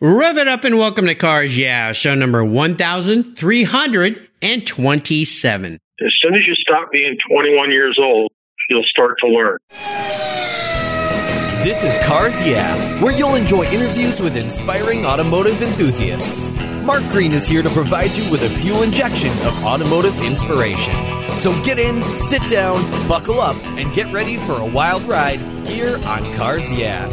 Rev it up and welcome to Cars Yeah, show number 1327. As soon as you stop being 21 years old, you'll start to learn. This is Cars Yeah, where you'll enjoy interviews with inspiring automotive enthusiasts. Mark Green is here to provide you with a fuel injection of automotive inspiration. So get in, sit down, buckle up, and get ready for a wild ride here on Cars Yeah.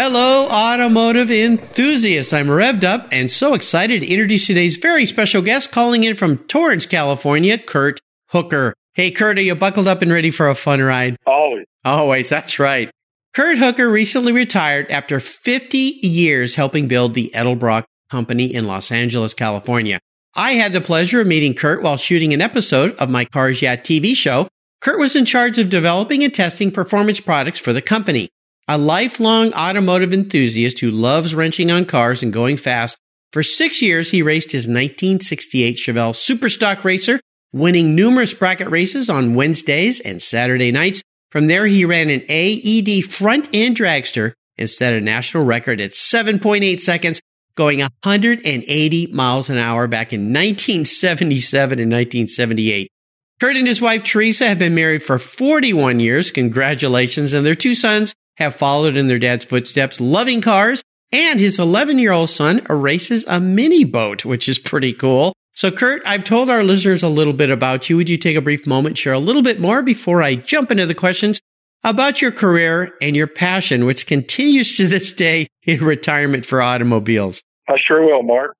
Hello, automotive enthusiasts. I'm revved up and so excited to introduce today's very special guest calling in from Torrance, California, Kurt Hooker. Hey, Kurt, are you buckled up and ready for a fun ride? Always. Always, that's right. Kurt Hooker recently retired after 50 years helping build the Edelbrock Company in Los Angeles, California. I had the pleasure of meeting Kurt while shooting an episode of my Cars Yeah TV show. Kurt was in charge of developing and testing performance products for the company. A lifelong automotive enthusiast who loves wrenching on cars and going fast, for 6 years he raced his 1968 Chevelle Superstock Racer, winning numerous bracket races on Wednesdays and Saturday nights. From there, he ran an AED front-end dragster and set a national record at 7.8 seconds, going 180 miles an hour back in 1977 and 1978. Kurt and his wife, Teresa, have been married for 41 years. Congratulations. And their two sons have followed in their dad's footsteps, loving cars, and his 11-year-old son races a mini boat, which is pretty cool. So, Kurt, I've told our listeners a little bit about you. Would you take a brief moment, share a little bit more before I jump into the questions about your career and your passion, which continues to this day in retirement for automobiles? I sure will, Mark.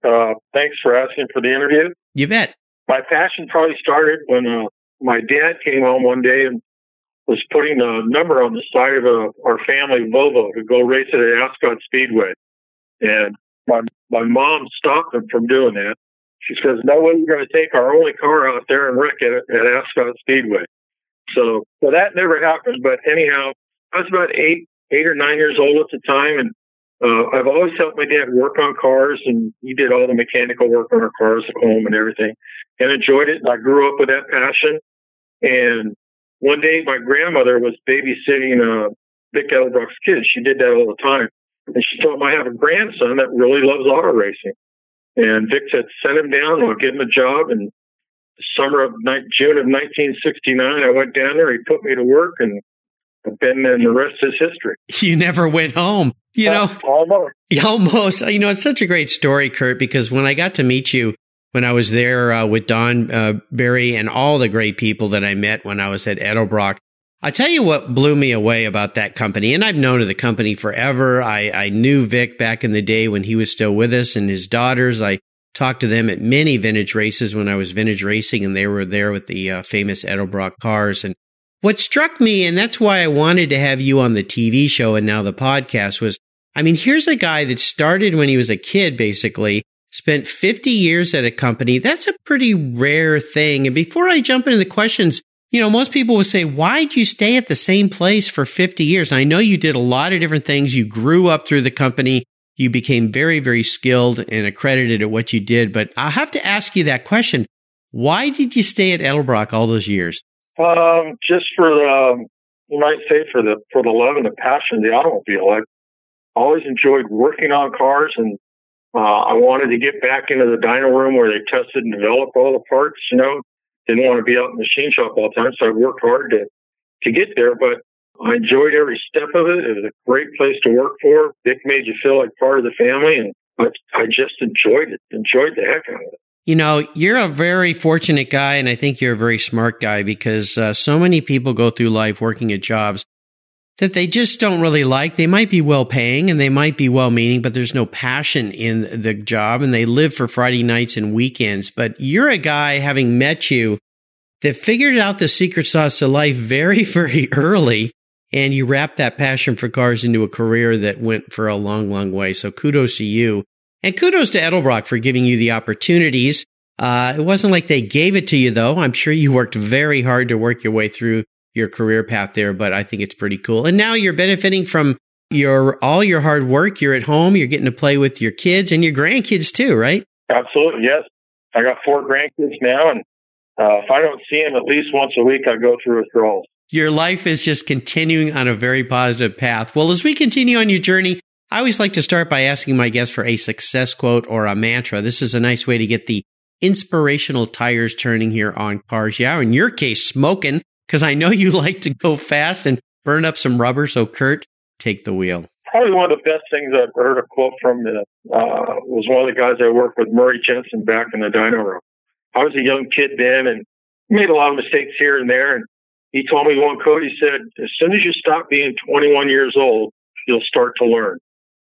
Thanks for asking for the interview. You bet. My passion probably started when my dad came home one day and was putting a number on the side of our family Volvo to go race it at Ascot Speedway. And my mom stopped him from doing that. She says, no way we're going to take our only car out there and wreck it at Ascot Speedway. So that never happened. But anyhow, I was about eight or 9 years old at the time. And I've always helped my dad work on cars. And he did all the mechanical work on our cars at home and everything. And enjoyed it. And I grew up with that passion. And one day, my grandmother was babysitting Vic Edelbrock's kids. She did that all the time. And she told him, I have a grandson that really loves auto racing. And Vic said, send him down. I'll get him a job. And the summer of June of 1969, I went down there. He put me to work, and I've been there, and the rest is history. You never went home. Almost. You know, it's such a great story, Kurt, because when I got to meet you, when I was there with Don Barry and all the great people that I met when I was at Edelbrock, I'll tell you what blew me away about that company. And I've known of the company forever. I knew Vic back in the day when he was still with us and his daughters. I talked to them at many vintage races when I was vintage racing, and they were there with the famous Edelbrock cars. And what struck me, and that's why I wanted to have you on the TV show and now the podcast, was, I mean, here's a guy that started when he was a kid, basically, spent 50 years at a company. That's a pretty rare thing. And before I jump into the questions, you know, most people would say, why'd you stay at the same place for 50 years? And I know you did a lot of different things. You grew up through the company. You became very, very skilled and accredited at what you did. But I'll have to ask you that question. Why did you stay at Edelbrock all those years? Just for the, you might say, for the love and the passion of the automobile. I always enjoyed working on cars, and I wanted to get back into the dyno room where they tested and developed all the parts, you know. Didn't want to be out in the machine shop all the time, so I worked hard to get there. But I enjoyed every step of it. It was a great place to work for. Vic made you feel like part of the family, and I just enjoyed it, enjoyed the heck out of it. You know, you're a very fortunate guy, and I think you're a very smart guy, because so many people go through life working at jobs that they just don't really like. They might be well-paying and they might be well-meaning, but there's no passion in the job, and they live for Friday nights and weekends. But you're a guy, having met you, that figured out the secret sauce to life very, very early, and you wrapped that passion for cars into a career that went for a long, long way. So kudos to you. And kudos to Edelbrock for giving you the opportunities. It wasn't like they gave it to you, though. I'm sure you worked very hard to work your way through your career path there, but I think it's pretty cool. And now you're benefiting from all your hard work. You're at home. You're getting to play with your kids and your grandkids too, right? Absolutely, yes. I got 4 grandkids now, and if I don't see them at least once a week, I go through withdrawals. Your life is just continuing on a very positive path. Well, as we continue on your journey, I always like to start by asking my guests for a success quote or a mantra. This is a nice way to get the inspirational tires turning here on Cars Yeah. In your case, smoking, because I know you like to go fast and burn up some rubber. So, Kurt, take the wheel. Probably one of the best things I've heard a quote from was one of the guys I worked with, Murray Jensen, back in the dyno room. I was a young kid then and made a lot of mistakes here and there. And he told me one quote, he said, as soon as you stop being 21 years old, you'll start to learn.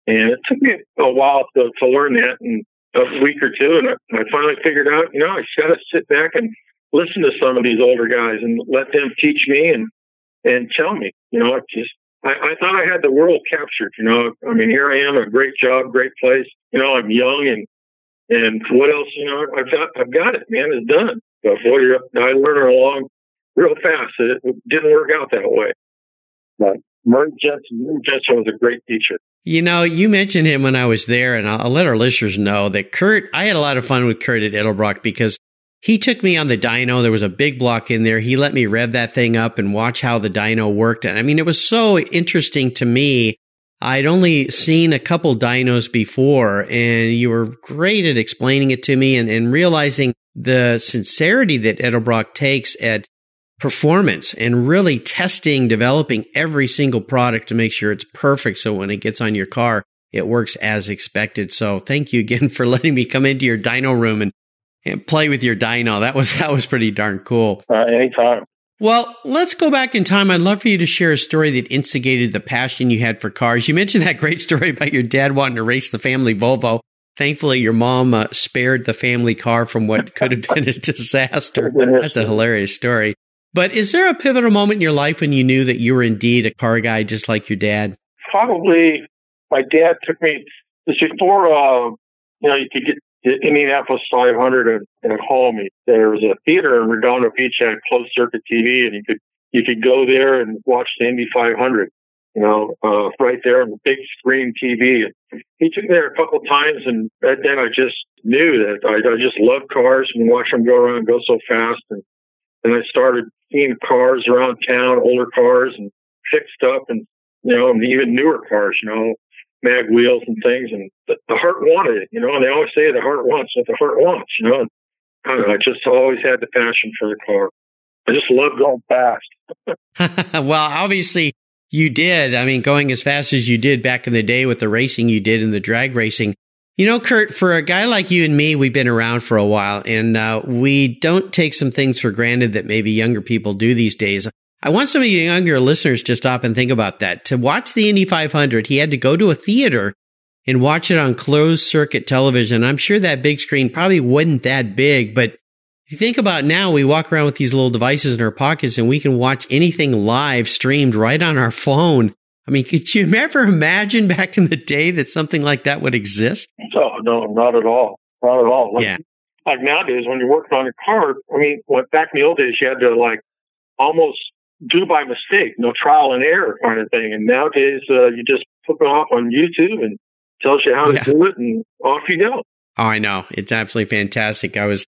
And it took me a while to learn that, and a week or two. And I finally figured out, you know, I just got to sit back and listen to some of these older guys and let them teach me and tell me, you know, I thought I had the world captured, you know. I mean, here I am, a great job, great place. You know, I'm young, and what else? You know, I've got it, man. It's done. But boy, I learned along real fast. It didn't work out that way. But Murray Jensen was a great teacher. You know, you mentioned him when I was there, and I'll let our listeners know that Kurt, I had a lot of fun with Kurt at Edelbrock because he took me on the dyno. There was a big block in there. He let me rev that thing up and watch how the dyno worked. And I mean, it was so interesting to me. I'd only seen a couple dynos before, and you were great at explaining it to me and realizing the sincerity that Edelbrock takes at performance and really testing, developing every single product to make sure it's perfect. So when it gets on your car, it works as expected. So thank you again for letting me come into your dyno room and play with your dyno. That was pretty darn cool. Anytime. Well, let's go back in time. I'd love for you to share a story that instigated the passion you had for cars. You mentioned that great story about your dad wanting to race the family Volvo. Thankfully, your mom spared the family car from what could have been a disaster. That's a hilarious story. But is there a pivotal moment in your life when you knew that you were indeed a car guy just like your dad? Probably my dad took me, just before, you know, you could get the Indianapolis 500 at home. There was a theater in Redondo Beach that had closed circuit TV, and you could go there and watch the Indy 500, you know, right there on the big screen TV. He took me there a couple times, and then I just knew that I just loved cars and watched them go around and go so fast. And I started seeing cars around town, older cars and fixed up, and, you know, and even newer cars, you know, mag wheels and things. And the heart wanted it, you know, and they always say the heart wants what the heart wants, you know. And I don't know, I just always had the passion for the car. I just loved going fast. Well, obviously you did. I mean, going as fast as you did back in the day with the racing you did and the drag racing. You know, Kurt, for a guy like you and me, we've been around for a while, and we don't take some things for granted that maybe younger people do these days. I want some of you younger listeners to stop and think about that. To watch the Indy 500, he had to go to a theater and watch it on closed-circuit television. I'm sure that big screen probably wasn't that big, but if you think about now, we walk around with these little devices in our pockets, and we can watch anything live streamed right on our phone. I mean, could you ever imagine back in the day that something like that would exist? Oh, no, not at all. Not at all. Like, yeah. Like nowadays, when you're working on your car, I mean, back in the old days, you had to like almost do by mistake, no trial and error kind of thing. And nowadays, you just put it off on YouTube and tells you how to do it, and off you go. Oh, I know. It's absolutely fantastic. I was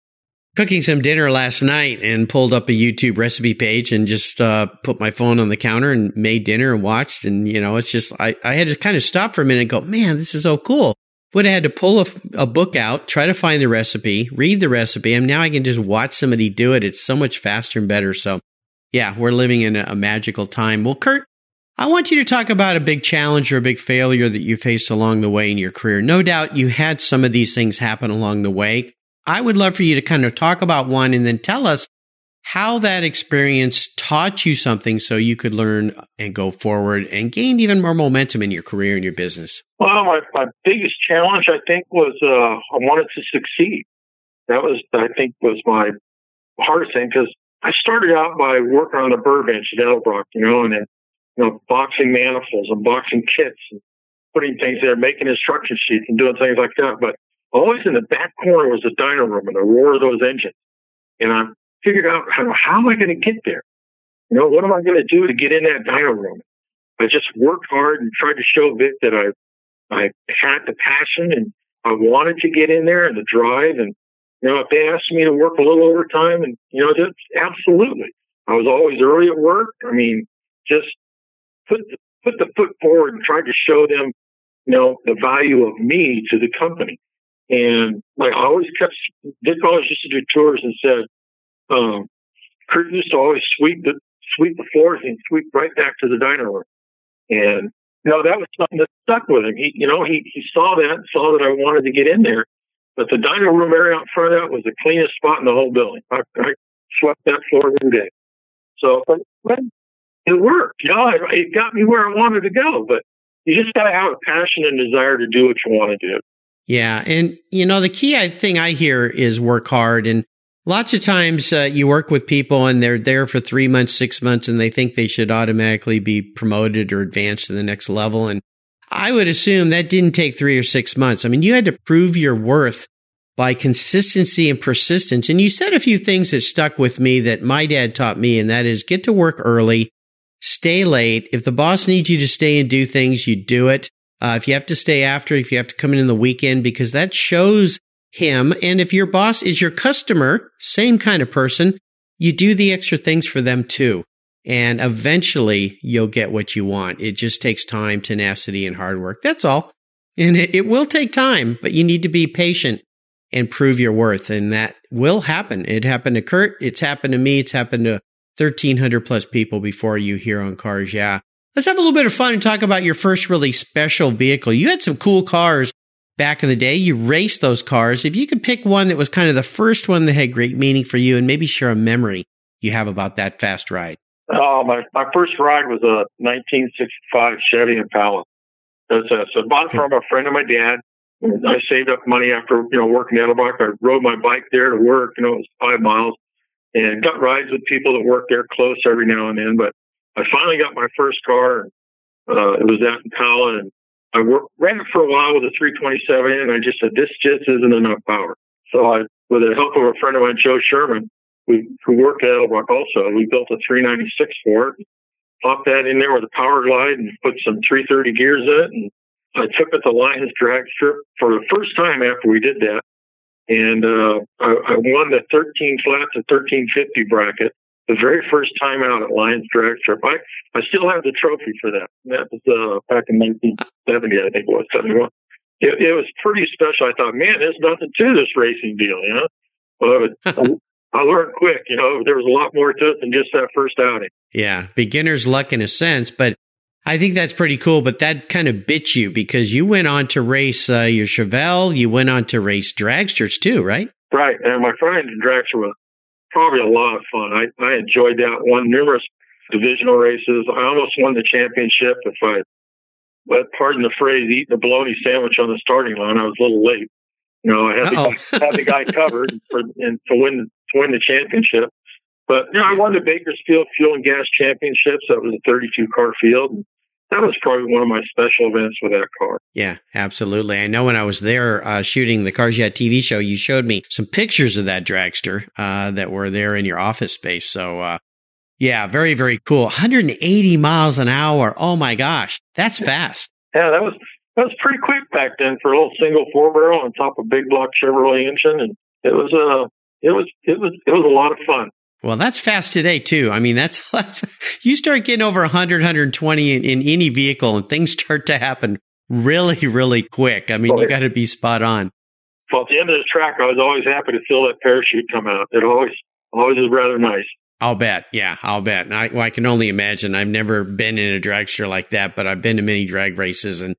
cooking some dinner last night and pulled up a YouTube recipe page and just put my phone on the counter and made dinner and watched. And, you know, it's just, I had to kind of stop for a minute and go, man, this is so cool. Would have had to pull a book out, try to find the recipe, read the recipe, and now I can just watch somebody do it. It's so much faster and better. So, yeah, we're living in a magical time. Well, Kurt, I want you to talk about a big challenge or a big failure that you faced along the way in your career. No doubt you had some of these things happen along the way. I would love for you to kind of talk about one and then tell us how that experience taught you something so you could learn and go forward and gain even more momentum in your career and your business. Well, my biggest challenge, I think, was I wanted to succeed. That was, I think, was my hardest thing, because I started out by working on the burr bench at Edelbrock, you know, and then, you know, boxing manifolds and boxing kits and putting things there, making instruction sheets and doing things like that. But always in the back corner was the dyno room and the roar of those engines. And I figured out, how am I going to get there? You know, what am I going to do to get in that dyno room? I just worked hard and tried to show Vic that I had the passion and I wanted to get in there and the drive. And, you know, if they asked me to work a little overtime, and, you know, just absolutely. I was always early at work. I mean, just put the foot forward and try to show them, you know, the value of me to the company. And like I always kept, Dick always used to do tours and said, Kurt used to always sweep the floors and sweep right back to the diner room. And you know, that was something that stuck with him. He saw that I wanted to get in there. But the diner room area out front of that was the cleanest spot in the whole building. I swept that floor every day. So it worked. You know, it got me where I wanted to go. But you just got to have a passion and desire to do what you want to do. Yeah. And, you know, the key thing I hear is work hard. And lots of times you work with people and they're there for 3 months, 6 months, and they think they should automatically be promoted or advanced to the next level. And I would assume that didn't take 3 or 6 months. I mean, you had to prove your worth by consistency and persistence. And you said a few things that stuck with me that my dad taught me, and that is get to work early, stay late. If the boss needs you to stay and do things, you do it. If you have to stay after, if you have to come in the weekend, because that shows him. And if your boss is your customer, same kind of person, you do the extra things for them too. And eventually you'll get what you want. It just takes time, tenacity, and hard work. That's all. And it will take time, but you need to be patient and prove your worth. And that will happen. It happened to Kurt. It's happened to me. It's happened to 1,300 plus people before you here on Cars Yeah. Let's have a little bit of fun and talk about your first really special vehicle. You had some cool cars back in the day. You raced those cars. If you could pick one that was kind of the first one that had great meaning for you and maybe share a memory you have about that fast ride. Oh, my first ride was a 1965 Chevy Impala. So I bought it from a friend of my dad. I saved up money after, you know, working at Edelbrock. I rode my bike there to work. You know, it was 5 miles, and got rides with people that worked there close every now and then. But I finally got my first car. It was that Impala, and I ran it for a while with a 327, and I just said, this just isn't enough power. So I, with the help of a friend of mine, Joe Sherman, who worked at Edelbrock also, we built a 396 for it, popped that in there with a power glide and put some 330 gears in it. And I took it to Lion's Drag Strip for the first time after we did that. And I won the 13 flats and 1350 bracket the very first time out at Lion's Drag Strip. I still have the trophy for that. That was back in 1970, I think it was, 71. It was pretty special. I thought, man, there's nothing to this racing deal, you know? Well, I learned quick, you know, there was a lot more to it than just that first outing. Yeah, beginner's luck in a sense, but I think that's pretty cool. But that kind of bit you because you went on to race your Chevelle, you went on to race dragsters too, right? Right, and my friend in dragster was probably a lot of fun. I enjoyed that one, numerous divisional races. I almost won the championship if I, pardon the phrase, eating a bologna sandwich on the starting line. I was a little late. You know, I had the guy covered to win the championship. But, you know, I won the Bakersfield Fuel and Gas Championships. That was a 32-car field. That was probably one of my special events with that car. Yeah, absolutely. I know when I was there shooting the Cars Yeah! TV show, you showed me some pictures of that dragster that were there in your office space. So, yeah, very, very cool. 180 miles an hour. Oh, my gosh. That's fast. Yeah, that was pretty quick back then for a little single four barrel on top of big block Chevrolet engine, and it was a lot of fun. Well, that's fast today too. I mean, that's you start getting over 100, 120 in any vehicle, and things start to happen really, really quick. I mean, you got to be spot on. Well, at the end of the track, I was always happy to feel that parachute come out. It always is rather nice. I'll bet. Yeah, I'll bet. And I can only imagine. I've never been in a dragster like that, but I've been to many drag races and.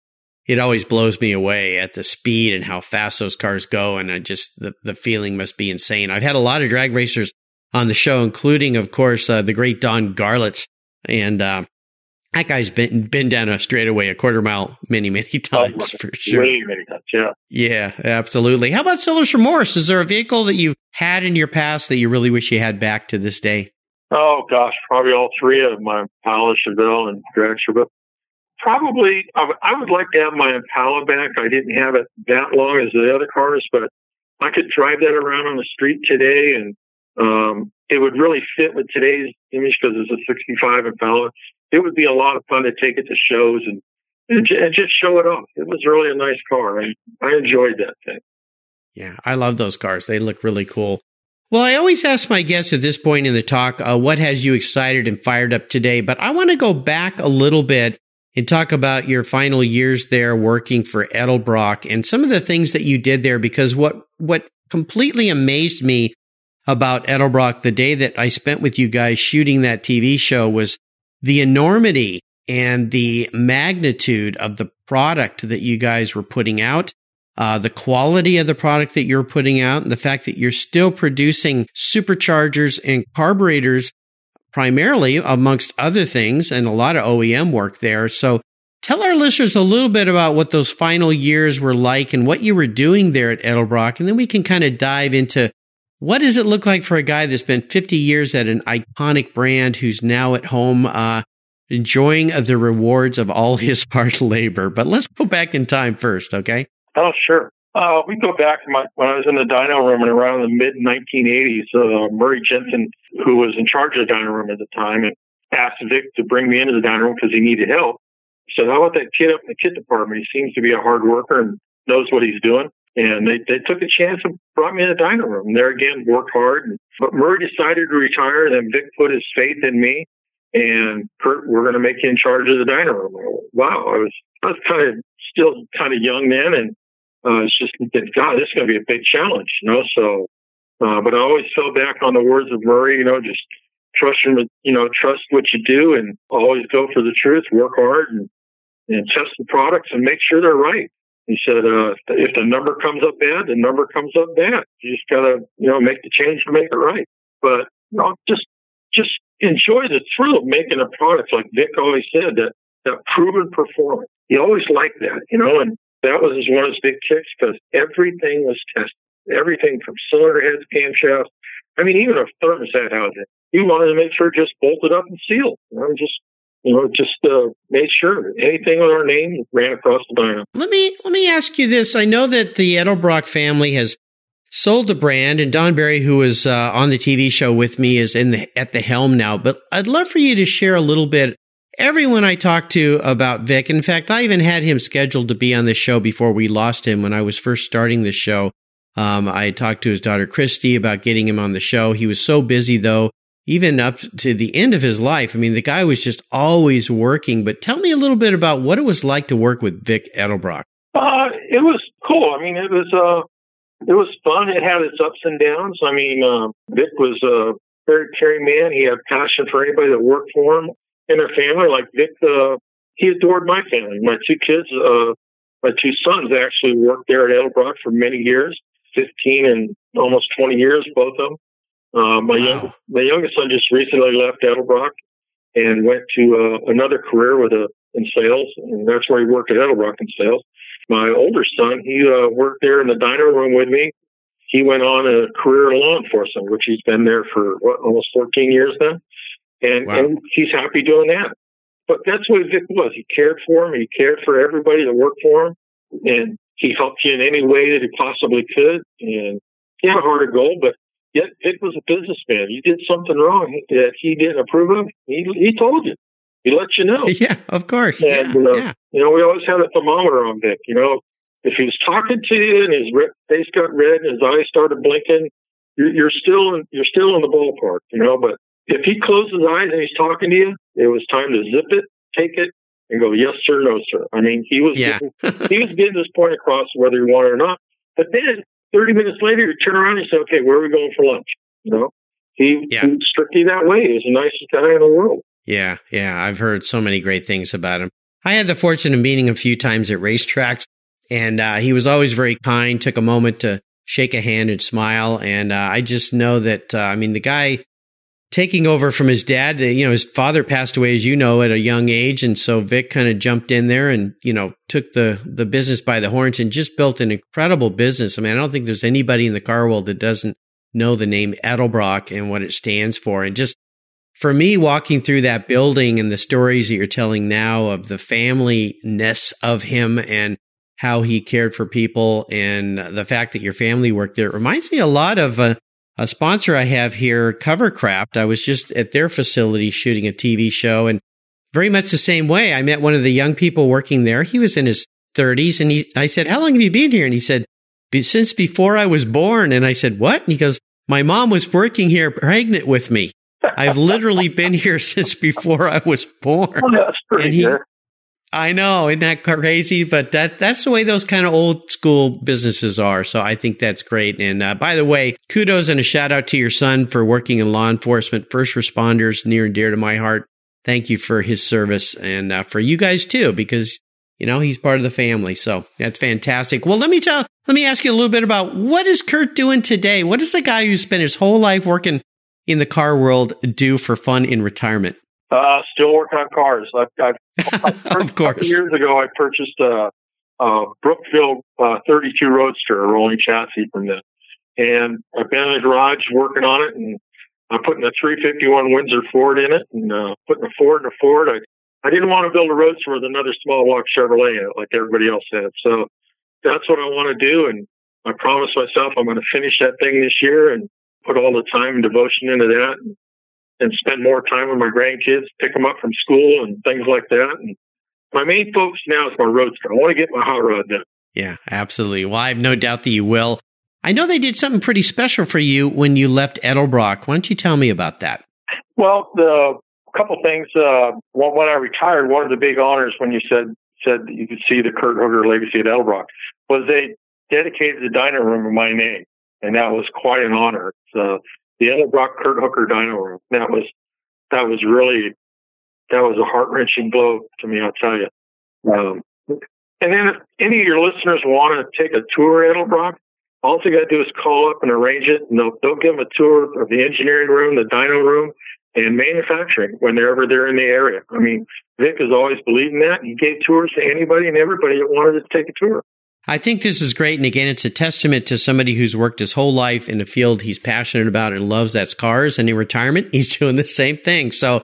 It always blows me away at the speed and how fast those cars go. And I just, the feeling must be insane. I've had a lot of drag racers on the show, including, of course, the great Don Garlitz. And that guy's been down a straightaway a quarter mile many, many times for sure. Many times, yeah. Yeah, absolutely. How about seller's remorse? Is there a vehicle that you had in your past that you really wish you had back to this day? Oh, gosh, probably all three of my Impala, Chevelle, and dragster, but probably, I would like to have my Impala back. I didn't have it that long as the other cars, but I could drive that around on the street today, and it would really fit with today's image because it's a 65 Impala. It would be a lot of fun to take it to shows and just show it off. It was really a nice car. I enjoyed that thing. Yeah, I love those cars. They look really cool. Well, I always ask my guests at this point in the talk, what has you excited and fired up today? But I want to go back a little bit and talk about your final years there working for Edelbrock and some of the things that you did there, because what completely amazed me about Edelbrock the day that I spent with you guys shooting that TV show was the enormity and the magnitude of the product that you guys were putting out, the quality of the product that you're putting out, and the fact that you're still producing superchargers and carburetors primarily, amongst other things, and a lot of OEM work there. So tell our listeners a little bit about what those final years were like and what you were doing there at Edelbrock, and then we can kind of dive into what does it look like for a guy that's been 50 years at an iconic brand who's now at home, enjoying the rewards of all his hard labor. But let's go back in time first, okay? Oh, sure. We can go back to when I was in the dyno room in around the mid-1980s. Murray Jensen, who was in charge of the dyno room at the time, and asked Vic to bring me into the dyno room because he needed help. So how about that kid up in the kit department? He seems to be a hard worker and knows what he's doing. And they took a chance and brought me in the dyno room. And there again, worked hard. But Murray decided to retire, and then Vic put his faith in me. And Kurt, we're going to make you in charge of the dyno room. Wow, I was still kind of young then, and it's just, God, this is going to be a big challenge, you know. So, but I always fell back on the words of Murray, you know, just trust what you do, and always go for the truth, work hard, and test the products and make sure they're right. He said, if the number comes up bad, the number comes up bad. You just got to, you know, make the change to make it right. But you know, just enjoy the thrill of making a product, like Vic always said, that proven performance. He always liked that, you know, and that was one of his big kicks, because everything was tested. Everything from cylinder heads, camshafts. I mean, even a thermostat housing. He wanted to make sure it just bolted up and sealed. You know, just made sure anything with our name ran across the dyno. Let me ask you this. I know that the Edelbrock family has sold the brand, and Don Barry, who was on the TV show with me, is at the helm now. But I'd love for you to share a little bit. Everyone I talked to about Vic, in fact, I even had him scheduled to be on the show before we lost him when I was first starting the show. I talked to his daughter, Christy, about getting him on the show. He was so busy, though, even up to the end of his life. I mean, the guy was just always working. But tell me a little bit about what it was like to work with Vic Edelbrock. It was cool. I mean, it was fun. It had its ups and downs. I mean, Vic was a very caring man. He had passion for anybody that worked for him. In their family, like Vic, he adored my family. My two kids, my two sons actually worked there at Edelbrock for many years, 15 and almost 20 years, both of them. My youngest son just recently left Edelbrock and went to another career in sales, and that's where he worked at Edelbrock in sales. My older son, he worked there in the dyno room with me. He went on a career in law enforcement, which he's been there for almost 14 years now. And he's happy doing that. But that's what Vic was. He cared for him. He cared for everybody that worked for him. And he helped you in any way that he possibly could. And he had a harder goal, but yet Vic was a businessman. You did something wrong that he didn't approve of, he told you. He let you know. Yeah, of course. And, you know, we always had a thermometer on Vic. You know, if he was talking to you and his face got red and his eyes started blinking, you're still in the ballpark, you know, but if he closed his eyes and he's talking to you, it was time to zip it, take it, and go, yes, sir, no, sir. I mean, he was getting this point across whether he wanted it or not. But then 30 minutes later, you turn around and say, okay, where are we going for lunch? You know, he was strictly that way. He was the nicest guy in the world. Yeah, yeah. I've heard so many great things about him. I had the fortune of meeting him a few times at racetracks, and he was always very kind, took a moment to shake a hand and smile. And I just know that, I mean, the guy taking over from his dad, you know, his father passed away, as you know, at a young age. And so Vic kind of jumped in there and, you know, took the business by the horns and just built an incredible business. I mean, I don't think there's anybody in the car world that doesn't know the name Edelbrock and what it stands for. And just for me, walking through that building and the stories that you're telling now of the family-ness of him and how he cared for people and the fact that your family worked there, it reminds me a lot of a sponsor I have here, Covercraft. I was just at their facility shooting a TV show, and very much the same way. I met one of the young people working there. He was in his 30s, and I said, how long have you been here? And he said, since before I was born. And I said, what? And he goes, My mom was working here pregnant with me. I've literally been here since before I was born. Well, that's pretty good. I know, isn't that crazy? But that's the way those kind of old school businesses are. So I think that's great. And by the way, kudos and a shout out to your son for working in law enforcement, first responders, near and dear to my heart. Thank you for his service and for you guys too, because, you know, he's part of the family. So that's fantastic. Well, let me ask you a little bit about what is Kurt doing today? What does the guy who spent his whole life working in the car world do for fun in retirement? Still working on cars. Of course. Years ago, I purchased a Brookville 32 Roadster, a rolling chassis from them. And I've been in the garage working on it, and I'm putting a 351 Windsor Ford in it, and putting a Ford in a Ford. I didn't want to build a Roadster with another small block Chevrolet in it, like everybody else had. So that's what I want to do, and I promised myself I'm going to finish that thing this year and put all the time and devotion into that. And spend more time with my grandkids, pick them up from school and things like that. And my main focus now is my Roadster. I want to get my hot rod done. Yeah, absolutely. Well, I have no doubt that you will. I know they did something pretty special for you when you left Edelbrock. Why don't you tell me about that? Well, a couple things. When I retired, one of the big honors when you said that you could see the Kurt Hooker legacy at Edelbrock was they dedicated the dining room in my name. And that was quite an honor. So the Edelbrock Kurt Hooker Dino Room. That was a heart-wrenching blow to me, I'll tell you. And then if any of your listeners want to take a tour of Edelbrock, all they got to do is call up and arrange it, and they'll give them a tour of the engineering room, the dyno room, and manufacturing whenever they're in the area. I mean, Vic has always believed in that. He gave tours to anybody and everybody that wanted to take a tour. I think this is great, and again, it's a testament to somebody who's worked his whole life in a field he's passionate about and loves, that's cars, and in retirement, he's doing the same thing. So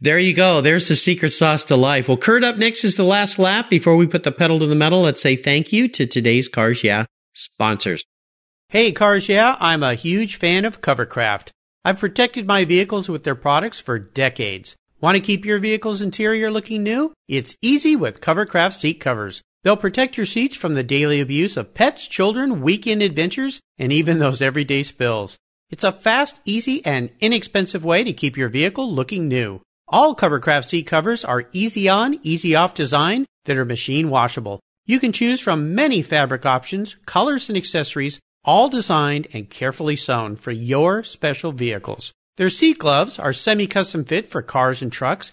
there you go. There's the secret sauce to life. Well, Kurt, up next is the last lap. Before we put the pedal to the metal, let's say thank you to today's Cars Yeah sponsors. Hey, Cars Yeah, I'm a huge fan of Covercraft. I've protected my vehicles with their products for decades. Want to keep your vehicle's interior looking new? It's easy with Covercraft seat covers. They'll protect your seats from the daily abuse of pets, children, weekend adventures, and even those everyday spills. It's a fast, easy, and inexpensive way to keep your vehicle looking new. All Covercraft seat covers are easy-on, easy-off design that are machine washable. You can choose from many fabric options, colors, and accessories, all designed and carefully sewn for your special vehicles. Their seat gloves are semi-custom fit for cars and trucks,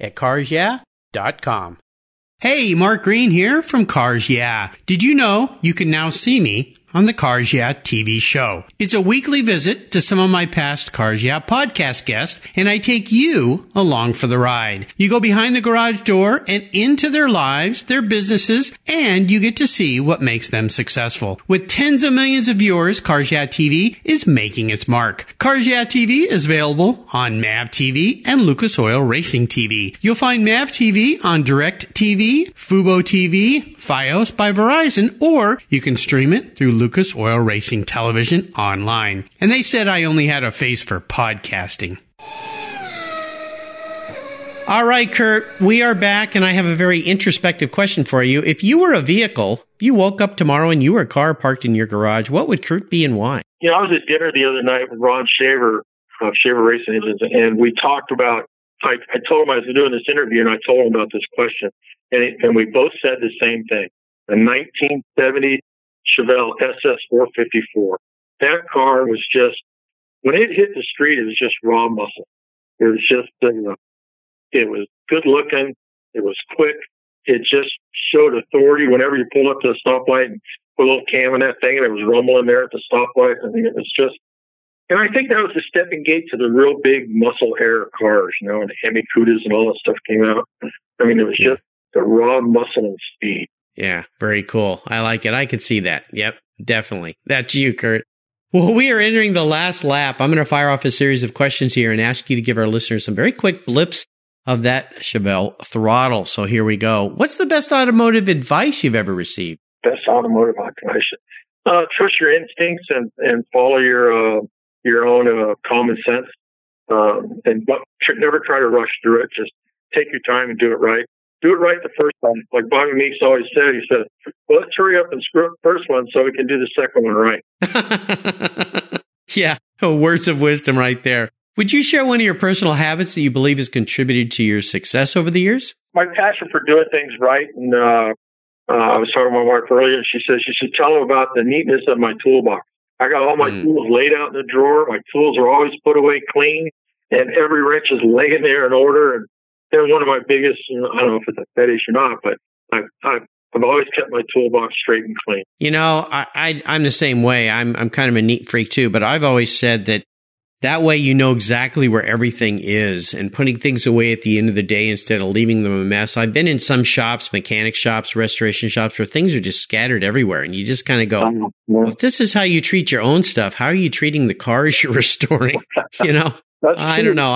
at carsyeah.com. Hey, Mark Green here from Cars Yeah. Did you know you can now see me on the Cars Yeah TV show? It's a weekly visit to some of my past Cars Yeah podcast guests, and I take you along for the ride. You go behind the garage door and into their lives, their businesses, and you get to see what makes them successful. With tens of millions of viewers, Cars Yeah TV is making its mark. Cars Yeah TV is available on MAV TV and Lucas Oil Racing TV. You'll find MAV TV on Direct TV, Fubo TV, Fios by Verizon, or you can stream it through Lucas Oil Racing Television online. And they said I only had a face for podcasting. All right, Kurt, we are back, and I have a very introspective question for you. If you were a vehicle, if you woke up tomorrow and you were a car parked in your garage, what would Kurt be and why? You know, I was at dinner the other night with Ron Shaver of Shaver Racing Engines, and we talked about, I told him I was doing this interview, and I told him about this question, and we both said the same thing. The 1970 Chevelle SS454. That car was just, when it hit the street, it was just raw muscle. It was just It was good looking. It was quick. It just showed authority whenever you pulled up to a stoplight and put a little cam in that thing, and it was rumbling there at the stoplight. I think it was just, and I think that was the stepping gate to the real big muscle air cars, you know, and Hemi Cudas and all that stuff came out. I mean, it was just the raw muscle and speed. Yeah, very cool. I like it. I could see that. Yep, definitely. That's you, Kurt. Well, we are entering the last lap. I'm going to fire off a series of questions here and ask you to give our listeners some very quick blips of that Chevelle throttle. So here we go. What's the best automotive advice you've ever received? Best automotive advice? Trust your instincts and follow your own common sense. And never try to rush through it. Just take your time and do it right. Do it right the first time. Like Bobby Meeks always said, he said, well, let's hurry up and screw up the first one so we can do the second one right. Yeah, words of wisdom right there. Would you share one of your personal habits that you believe has contributed to your success over the years? My passion for doing things right. And I was talking to my wife earlier, and she says, you should tell them about the neatness of my toolbox. I got all my tools laid out in the drawer. My tools are always put away clean, and every wrench is laying there in order. And they're one of my biggest, I don't know if it's a fetish or not, but I've always kept my toolbox straight and clean. You know, I'm the same way. I'm kind of a neat freak too, but I've always said that way you know exactly where everything is, and putting things away at the end of the day instead of leaving them a mess. I've been in some shops, mechanic shops, restoration shops, where things are just scattered everywhere, and you just kind of go, well, if this is how you treat your own stuff, how are you treating the cars you're restoring? You know, I don't know.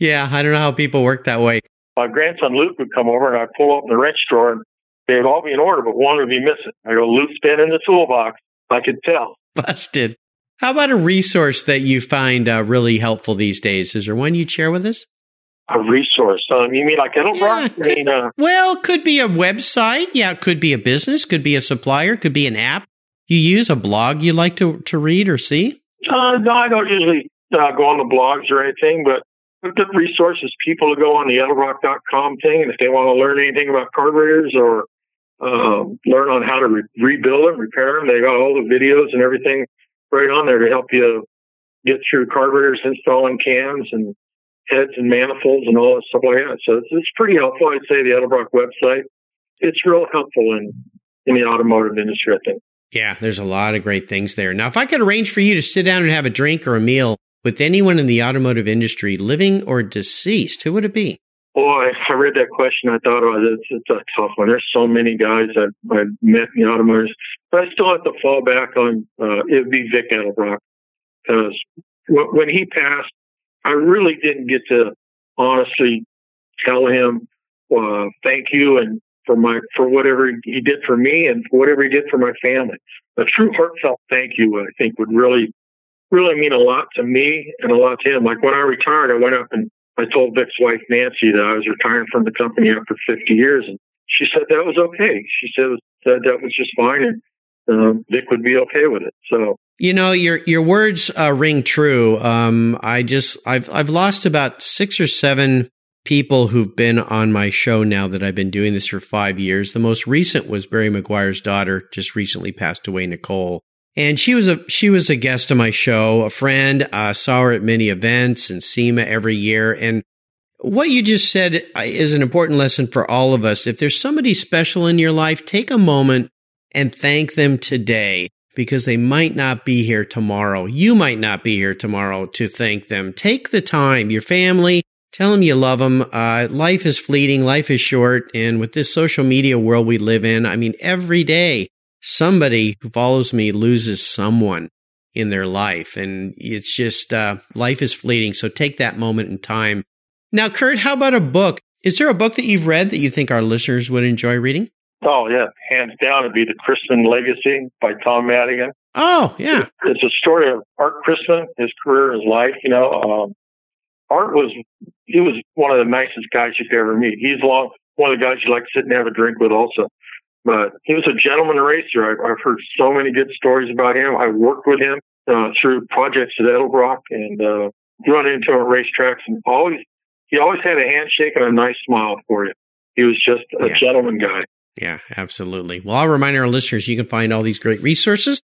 Yeah, I don't know how people work that way. My grandson Luke would come over, and I'd pull open the wrench drawer, and they'd all be in order, but one would be missing. I go, Luke's been in the toolbox. I could tell. Busted. How about a resource that you find really helpful these days? Is there one you'd share with us? A resource? You mean like Edelbrock? Yeah, could be a website. Yeah, it could be a business, could be a supplier, could be an app you use, a blog you like to read or see? No, I don't usually go on the blogs or anything, but good resources. People go on the edelbrock.com thing, and if they want to learn anything about carburetors or learn on how to rebuild them, repair them, they got all the videos and everything right on there to help you get through carburetors, installing cams and heads and manifolds and all that stuff like that. So it's pretty helpful. I'd say the Edelbrock website, it's real helpful in the automotive industry, I think. Yeah, there's a lot of great things there. Now, if I could arrange for you to sit down and have a drink or a meal with anyone in the automotive industry, living or deceased, who would it be? Boy, I read that question. I thought, oh, it's a tough one. There's so many guys I've met in the automotive. But I still have to fall back on, it would be Vic Edelbrock. Because when he passed, I really didn't get to honestly tell him, thank you and for whatever he did for me and whatever he did for my family. A true heartfelt thank you, I think, would really mean a lot to me and a lot to him. Like when I retired, I went up and I told Vic's wife, Nancy, that I was retiring from the company after 50 years. And she said that was okay. She said that was just fine, and Vic would be okay with it. So, you know, your words ring true. I've lost about 6 or 7 people who've been on my show now that I've been doing this for 5 years. The most recent was Barry McGuire's daughter, just recently passed away, Nicole. And she was a guest on my show, a friend. Saw her at many events and SEMA every year. And what you just said is an important lesson for all of us. If there's somebody special in your life, take a moment and thank them today, because they might not be here tomorrow. You might not be here tomorrow to thank them. Take the time. Your family, tell them you love them. Life is fleeting. Life is short. And with this social media world we live in, I mean, every day, somebody who follows me loses someone in their life, and it's just life is fleeting, so take that moment in time. Now, Kurt, how about a book? Is there a book that you've read that you think our listeners would enjoy reading? Oh, yeah. Hands down, it'd be The Chrisman Legacy by Tom Madigan. Oh, yeah. It's a story of Art Chrisman, his career, his life. You know, Art was one of the nicest guys you could ever meet. He's one of the guys you like to sit and have a drink with also. But he was a gentleman racer. I've heard so many good stories about him. I worked with him through projects at Edelbrock and run into him at racetracks. And he always had a handshake and a nice smile for you. He was just a gentleman guy. Yeah, absolutely. Well, I'll remind our listeners, you can find all these great resources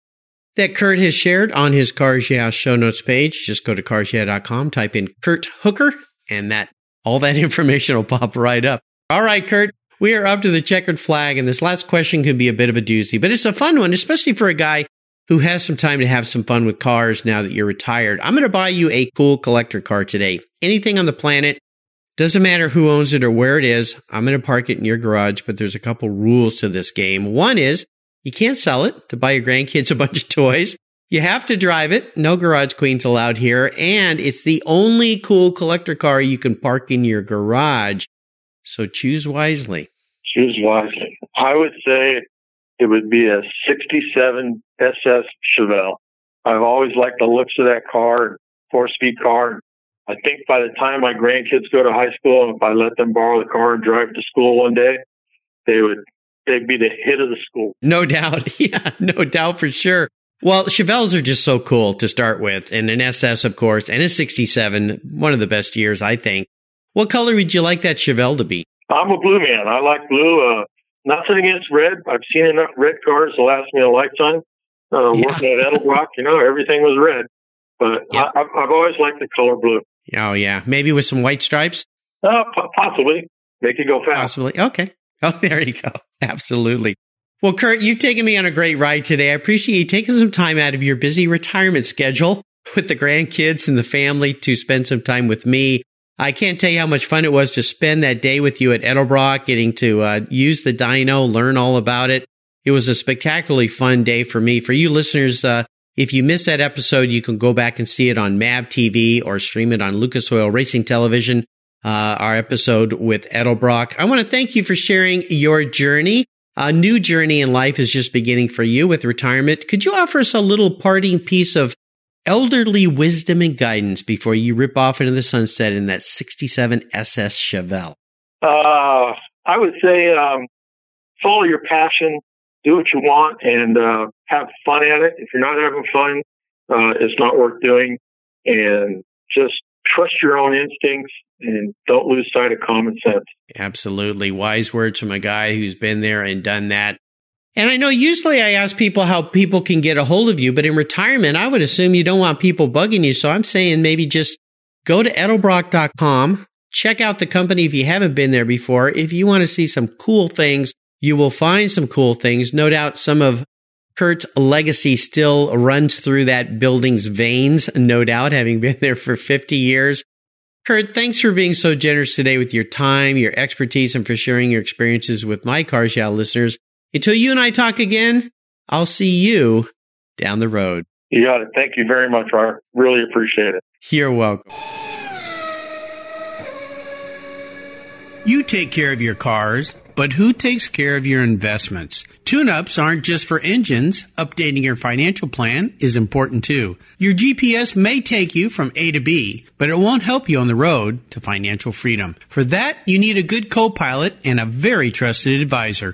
that Kurt has shared on his Cars Yeah show notes page. Just go to carsyeah.com, type in Kurt Hooker, and that all that information will pop right up. All right, Kurt, we are up to the checkered flag, and this last question can be a bit of a doozy, but it's a fun one, especially for a guy who has some time to have some fun with cars now that you're retired. I'm going to buy you a cool collector car today. Anything on the planet, doesn't matter who owns it or where it is, I'm going to park it in your garage, but there's a couple rules to this game. One is you can't sell it to buy your grandkids a bunch of toys. You have to drive it. No garage queens allowed here. And it's the only cool collector car you can park in your garage. So choose wisely. Choose wisely. I would say it would be a 67 SS Chevelle. I've always liked the looks of that car, 4-speed car. I think by the time my grandkids go to high school, if I let them borrow the car and drive to school one day, they'd be the hit of the school. No doubt. Yeah, no doubt for sure. Well, Chevelles are just so cool to start with, and an SS, of course, and a 67, one of the best years, I think. What color would you like that Chevelle to be? I'm a blue man. I like blue. Nothing against red. I've seen enough red cars to last me a lifetime. Working at Edelbrock, everything was red. But yeah. I've always liked the color blue. Oh, yeah. Maybe with some white stripes? Possibly. They could go fast. Possibly. Okay. Oh, there you go. Absolutely. Well, Kurt, you've taken me on a great ride today. I appreciate you taking some time out of your busy retirement schedule with the grandkids and the family to spend some time with me. I can't tell you how much fun it was to spend that day with you at Edelbrock, getting to use the dyno, learn all about it. It was a spectacularly fun day for me. For you listeners, if you missed that episode, you can go back and see it on MAV TV or stream it on Lucas Oil Racing Television, our episode with Edelbrock. I want to thank you for sharing your journey. A new journey in life is just beginning for you with retirement. Could you offer us a little parting piece of elderly wisdom and guidance before you rip off into the sunset in that 67 SS Chevelle? I would say follow your passion, do what you want, and have fun at it. If you're not having fun, it's not worth doing. And just trust your own instincts and don't lose sight of common sense. Absolutely. Wise words from a guy who's been there and done that. And I know usually I ask people how people can get a hold of you, but in retirement, I would assume you don't want people bugging you. So I'm saying maybe just go to edelbrock.com, check out the company if you haven't been there before. If you want to see some cool things, you will find some cool things. No doubt some of Kurt's legacy still runs through that building's veins, no doubt, having been there for 50 years. Kurt, thanks for being so generous today with your time, your expertise, and for sharing your experiences with my Cars Yeah! listeners. Until you and I talk again, I'll see you down the road. You got it. Thank you very much, Art. Really appreciate it. You're welcome. You take care of your cars, but who takes care of your investments? Tune-ups aren't just for engines. Updating your financial plan is important, too. Your GPS may take you from A to B, but it won't help you on the road to financial freedom. For that, you need a good co-pilot and a very trusted advisor.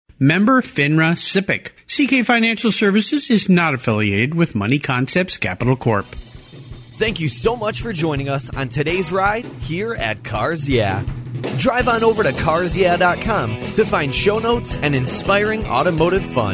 Member FINRA SIPC. CK Financial Services is not affiliated with Money Concepts Capital Corp. Thank you so much for joining us on today's ride here at Cars Yeah! Drive on over to carsyeah.com to find show notes and inspiring automotive fun.